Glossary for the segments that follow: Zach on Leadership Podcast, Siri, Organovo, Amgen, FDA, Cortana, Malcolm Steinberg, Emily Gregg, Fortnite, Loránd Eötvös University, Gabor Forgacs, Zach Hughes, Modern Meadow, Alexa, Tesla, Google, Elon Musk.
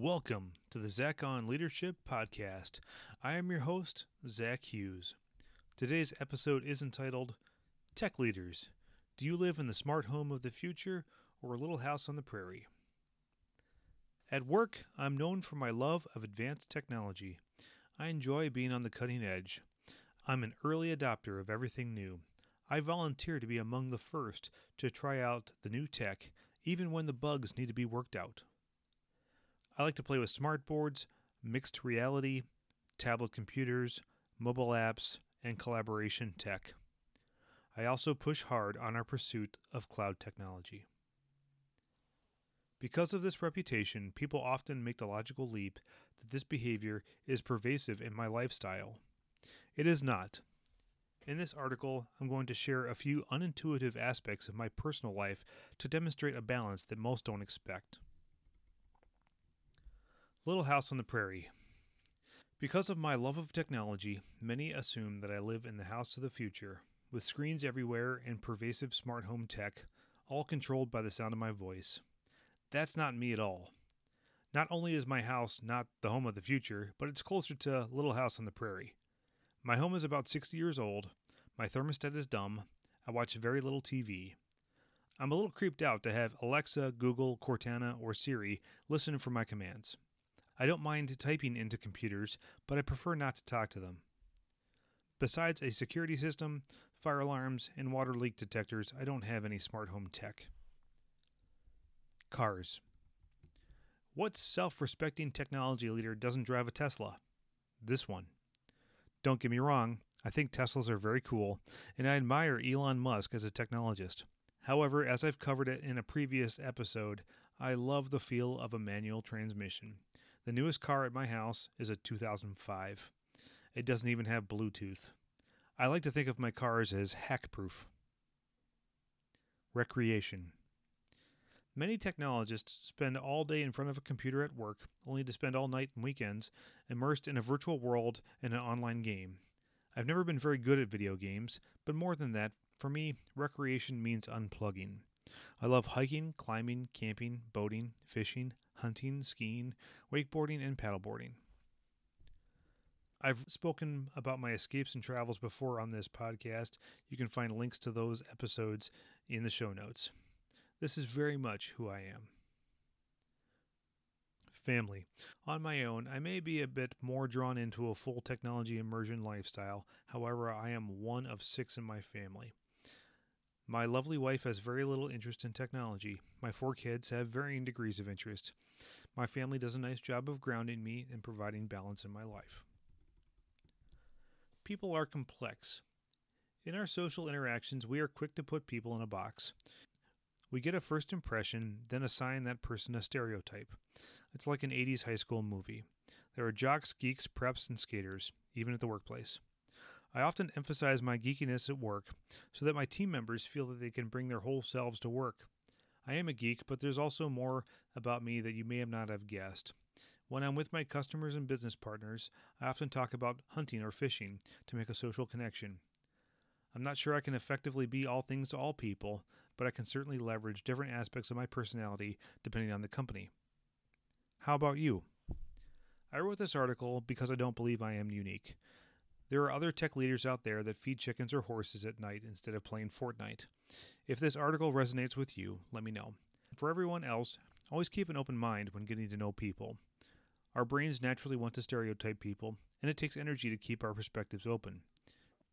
Welcome to the Zach on Leadership Podcast. I am your host, Zach Hughes. Today's episode is entitled, Tech Leaders, Do You Live in the Smart Home of the Future or a Little House on the Prairie? At work, I'm known for my love of advanced technology. I enjoy being on the cutting edge. I'm an early adopter of everything new. I volunteer to be among the first to try out the new tech, even when the bugs need to be worked out. I like to play with smart boards, mixed reality, tablet computers, mobile apps, and collaboration tech. I also push hard on our pursuit of cloud technology. Because of this reputation, people often make the logical leap that this behavior is pervasive in my lifestyle. It is not. In this article, I'm going to share a few unintuitive aspects of my personal life to demonstrate a balance that most don't expect. Little House on the Prairie. Because of my love of technology, many assume that I live in the house of the future, with screens everywhere and pervasive smart home tech, all controlled by the sound of my voice. That's not me at all. Not only is my house not the home of the future, but it's closer to Little House on the Prairie. My home is about 60 years old, my thermostat is dumb, I watch very little TV. I'm a little creeped out to have Alexa, Google, Cortana, or Siri listen for my commands. I don't mind typing into computers, but I prefer not to talk to them. Besides a security system, fire alarms, and water leak detectors, I don't have any smart home tech. Cars. What self-respecting technology leader doesn't drive a Tesla? This one. Don't get me wrong, I think Teslas are very cool, and I admire Elon Musk as a technologist. However, as I've covered it in a previous episode, I love the feel of a manual transmission. The newest car at my house is a 2005. It doesn't even have Bluetooth. I like to think of my cars as hack-proof. Recreation. Many technologists spend all day in front of a computer at work, only to spend all night and weekends immersed in a virtual world and an online game. I've never been very good at video games, but more than that, for me, recreation means unplugging. I love hiking, climbing, camping, boating, fishing, hunting, skiing, wakeboarding, and paddleboarding. I've spoken about my escapes and travels before on this podcast. You can find links to those episodes in the show notes. This is very much who I am. Family. On my own, I may be a bit more drawn into a full technology immersion lifestyle. However, I am one of six in my family. My lovely wife has very little interest in technology. My four kids have varying degrees of interest. My family does a nice job of grounding me and providing balance in my life. People are complex. In our social interactions, we are quick to put people in a box. We get a first impression, then assign that person a stereotype. It's like an 80s high school movie. There are jocks, geeks, preps, and skaters, even at the workplace. I often emphasize my geekiness at work so that my team members feel that they can bring their whole selves to work. I am a geek, but there's also more about me that you may not have guessed. When I'm with my customers and business partners, I often talk about hunting or fishing to make a social connection. I'm not sure I can effectively be all things to all people, but I can certainly leverage different aspects of my personality depending on the company. How about you? I wrote this article because I don't believe I am unique. There are other tech leaders out there that feed chickens or horses at night instead of playing Fortnite. If this article resonates with you, let me know. For everyone else, always keep an open mind when getting to know people. Our brains naturally want to stereotype people, and it takes energy to keep our perspectives open.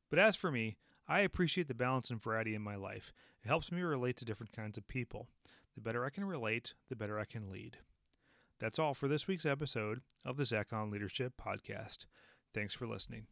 But as for me, I appreciate the balance and variety in my life. It helps me relate to different kinds of people. The better I can relate, the better I can lead. That's all for this week's episode of the Zach on Leadership Podcast. Thanks for listening.